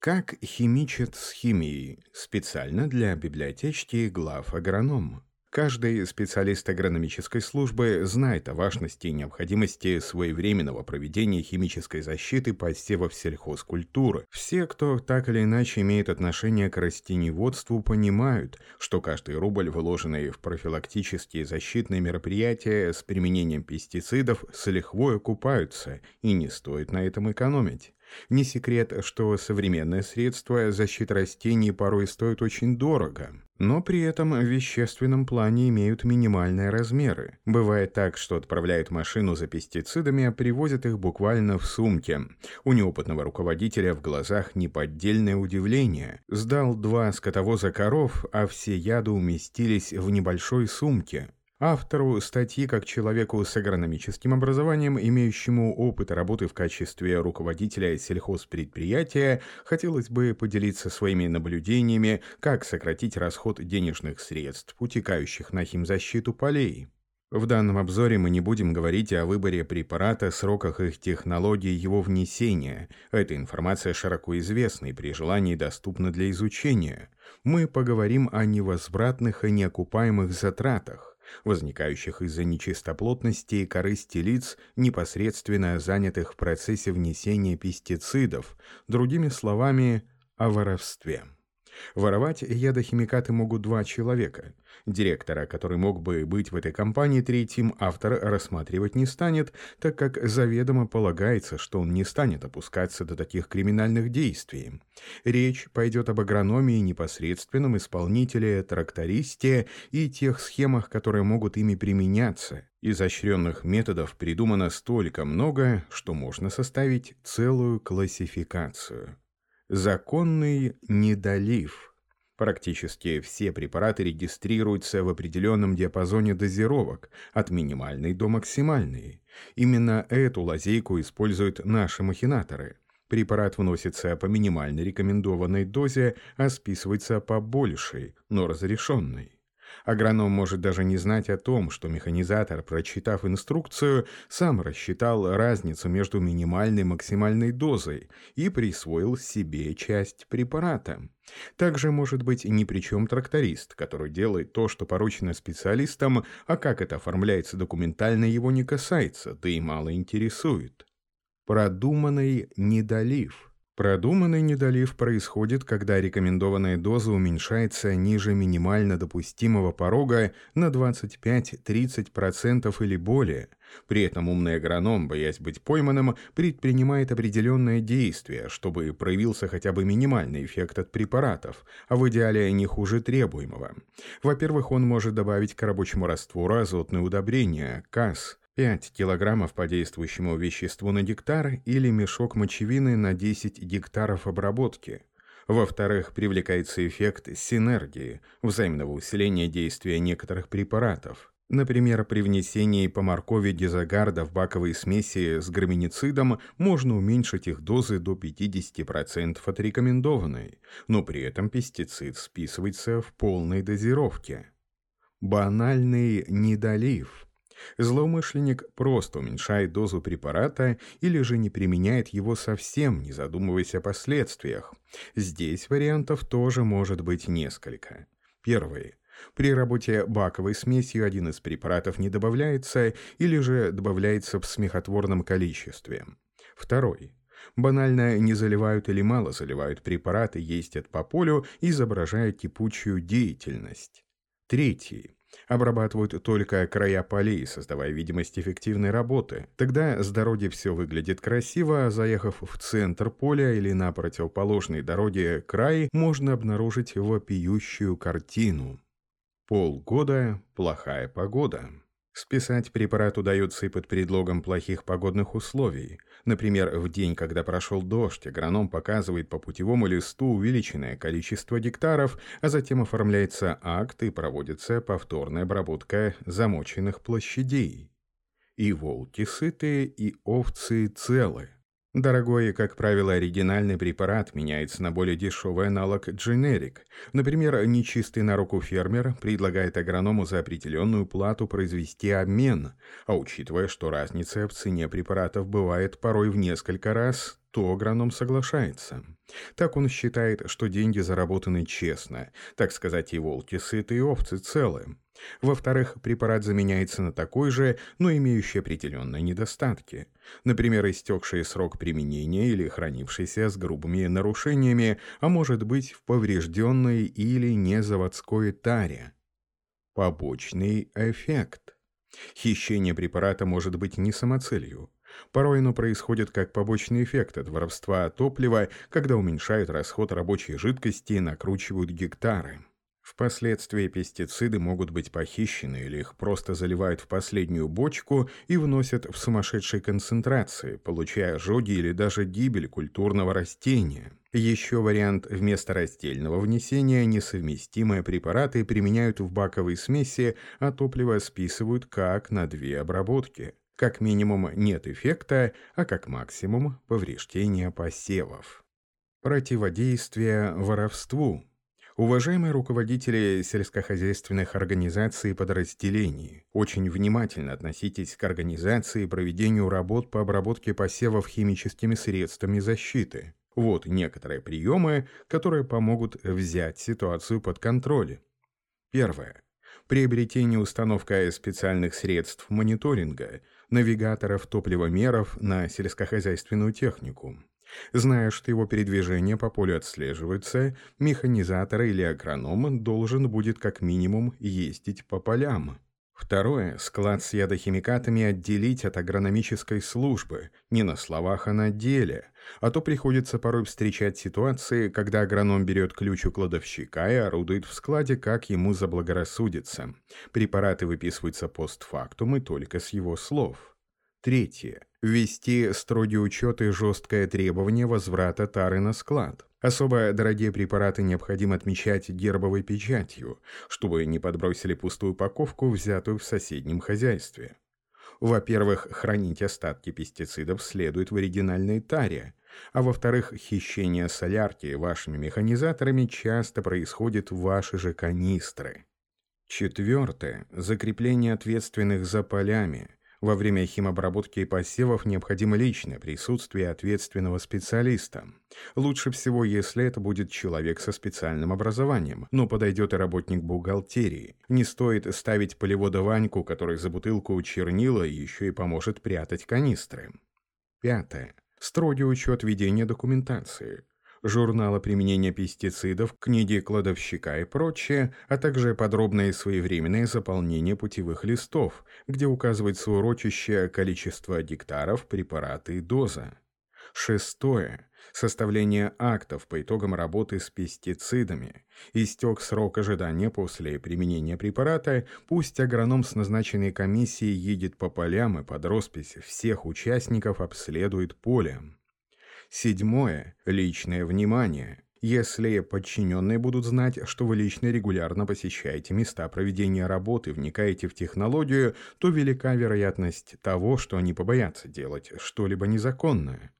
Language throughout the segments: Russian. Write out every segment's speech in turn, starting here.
Как химичат с химией? Специально для библиотечки «Глав-агроном». Каждый специалист агрономической службы знает о важности и необходимости своевременного проведения химической защиты посевов сельхозкультуры. Все, кто так или иначе имеет отношение к растениеводству, понимают, что каждый рубль, вложенный в профилактические защитные мероприятия с применением пестицидов, с лихвой окупаются, и не стоит на этом экономить. Не секрет, что современные средства защиты растений порой стоят очень дорого, но при этом в вещественном плане имеют минимальные размеры. Бывает так, что отправляют машину за пестицидами, а привозят их буквально в сумке. У неопытного руководителя в глазах неподдельное удивление. Сдал 2 скотовоза коров, а все яды уместились в небольшой сумке. Автору статьи, как человеку с агрономическим образованием, имеющему опыт работы в качестве руководителя сельхозпредприятия, хотелось бы поделиться своими наблюдениями, как сократить расход денежных средств, утекающих на химзащиту полей. В данном обзоре мы не будем говорить о выборе препарата, сроках их технологии его внесения. Эта информация широко известна и при желании доступна для изучения. Мы поговорим о невозвратных и неокупаемых затратах, возникающих из-за нечистоплотности и корысти лиц, непосредственно занятых в процессе внесения пестицидов, другими словами, о воровстве. Воровать ядохимикаты могут 2 человека. Директора, который мог бы быть в этой компании третьим, автор рассматривать не станет, так как заведомо полагается, что он не станет опускаться до таких криминальных действий. Речь пойдет об агрономии, непосредственном исполнителе, трактористе и тех схемах, которые могут ими применяться. Изощренных методов придумано столько много, что можно составить целую классификацию. Законный недолив. Практически все препараты регистрируются в определенном диапазоне дозировок, от минимальной до максимальной. Именно эту лазейку используют наши махинаторы. Препарат вносится по минимальной рекомендованной дозе, а списывается по большей, но разрешенной. Агроном может даже не знать о том, что механизатор, прочитав инструкцию, сам рассчитал разницу между минимальной и максимальной дозой и присвоил себе часть препарата. Также может быть ни при чем тракторист, который делает то, что поручено специалистам, а как это оформляется документально, его не касается, да и мало интересует. Продуманный недолив. Продуманный недолив происходит, когда рекомендованная доза уменьшается ниже минимально допустимого порога на 25-30% или более. При этом умный агроном, боясь быть пойманным, предпринимает определенное действие, чтобы проявился хотя бы минимальный эффект от препаратов, а в идеале не хуже требуемого. Во-первых, он может добавить к рабочему раствору азотное удобрение – КАС. 5 килограммов по действующему веществу на гектар или мешок мочевины на 10 гектаров обработки. Во-вторых, привлекается эффект синергии, взаимного усиления действия некоторых препаратов. Например, при внесении по моркови дезагарда в баковые смеси с граминицидом можно уменьшить их дозы до 50% от рекомендованной, но при этом пестицид списывается в полной дозировке. Банальный недолив. Злоумышленник просто уменьшает дозу препарата или же не применяет его совсем, не задумываясь о последствиях. Здесь вариантов тоже может быть несколько. Первый. При работе баковой смесью один из препаратов не добавляется или же добавляется в смехотворном количестве. Второй. Банально не заливают или мало заливают препараты, ездят по полю, изображая кипучую деятельность. Третий. Обрабатывают только края полей, создавая видимость эффективной работы. Тогда с дороги все выглядит красиво, а заехав в центр поля или на противоположной дороге край, можно обнаружить вопиющую картину. Полгода – плохая погода. Списать препарат удается и под предлогом плохих погодных условий. Например, в день, когда прошел дождь, агроном показывает по путевому листу увеличенное количество гектаров, а затем оформляется акт и проводится повторная обработка замоченных площадей. И волки сытые, и овцы целы. Дорогой, как правило, оригинальный препарат меняется на более дешевый аналог дженерик. Например, нечистый на руку фермер предлагает агроному за определенную плату произвести обмен, а учитывая, что разница в цене препаратов бывает порой в несколько раз, то агроном соглашается. Так он считает, что деньги заработаны честно, так сказать, и волки сыты, и овцы целы. Во-вторых, препарат заменяется на такой же, но имеющий определенные недостатки. Например, истекший срок применения или хранившийся с грубыми нарушениями, а может быть в поврежденной или незаводской таре. Побочный эффект. Хищение препарата может быть не самоцелью. Порой оно происходит как побочный эффект от воровства топлива, когда уменьшают расход рабочей жидкости и накручивают гектары. Впоследствии пестициды могут быть похищены или их просто заливают в последнюю бочку и вносят в сумасшедшей концентрации, получая ожоги или даже гибель культурного растения. Еще вариант: вместо раздельного внесения несовместимые препараты применяют в баковой смеси, а топливо списывают как на две обработки. Как минимум нет эффекта, а как максимум повреждения посевов. Противодействие воровству. Уважаемые руководители сельскохозяйственных организаций и подразделений, очень внимательно относитесь к организации и проведению работ по обработке посевов химическими средствами защиты. Вот некоторые приемы, которые помогут взять ситуацию под контроль. Первое. Приобретение и установка специальных средств мониторинга, навигаторов, топливомеров на сельскохозяйственную технику. Зная, что его передвижение по полю отслеживается, механизатор или агроном должен будет как минимум ездить по полям. Второе. Склад с ядохимикатами отделить от агрономической службы, не на словах, а на деле. А то приходится порой встречать ситуации, когда агроном берет ключ у кладовщика и орудует в складе, как ему заблагорассудится. Препараты выписываются постфактум и только с его слов. Третье. Ввести строгий учет и жесткое требование возврата тары на склад. Особо дорогие препараты необходимо отмечать гербовой печатью, чтобы не подбросили пустую упаковку, взятую в соседнем хозяйстве. Во-первых, хранить остатки пестицидов следует в оригинальной таре, а во-вторых, хищение солярки вашими механизаторами часто происходит в ваши же канистры. Четвертое. Закрепление ответственных за полями. Во время химобработки и посевов необходимо личное присутствие ответственного специалиста. Лучше всего, если это будет человек со специальным образованием, но подойдет и работник бухгалтерии. Не стоит ставить полеводованьку, который за бутылку чернила еще и поможет прятать канистры. Пятое. Строгий учет ведения документации. Журнала применения пестицидов, книги кладовщика и прочее, а также подробное и своевременное заполнение путевых листов, где указывается урочище, количество гектаров, препараты и доза. Шестое. Составление актов по итогам работы с пестицидами. Истек срок ожидания после применения препарата, пусть агроном с назначенной комиссией едет по полям и под роспись всех участников обследует поле. Седьмое. Личное внимание. Если подчиненные будут знать, что вы лично регулярно посещаете места проведения работы, вникаете в технологию, то велика вероятность того, что они побоятся делать что-либо незаконное.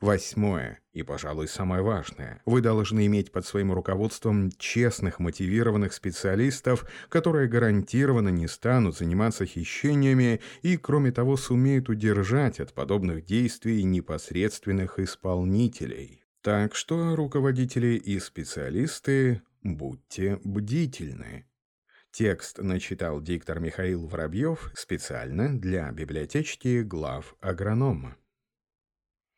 Восьмое. И, пожалуй, самое важное. Вы должны иметь под своим руководством честных, мотивированных специалистов, которые гарантированно не станут заниматься хищениями и, кроме того, сумеют удержать от подобных действий непосредственных исполнителей. Так что, руководители и специалисты, будьте бдительны. Текст начитал диктор Михаил Воробьев специально для библиотечки «Глав-агронома».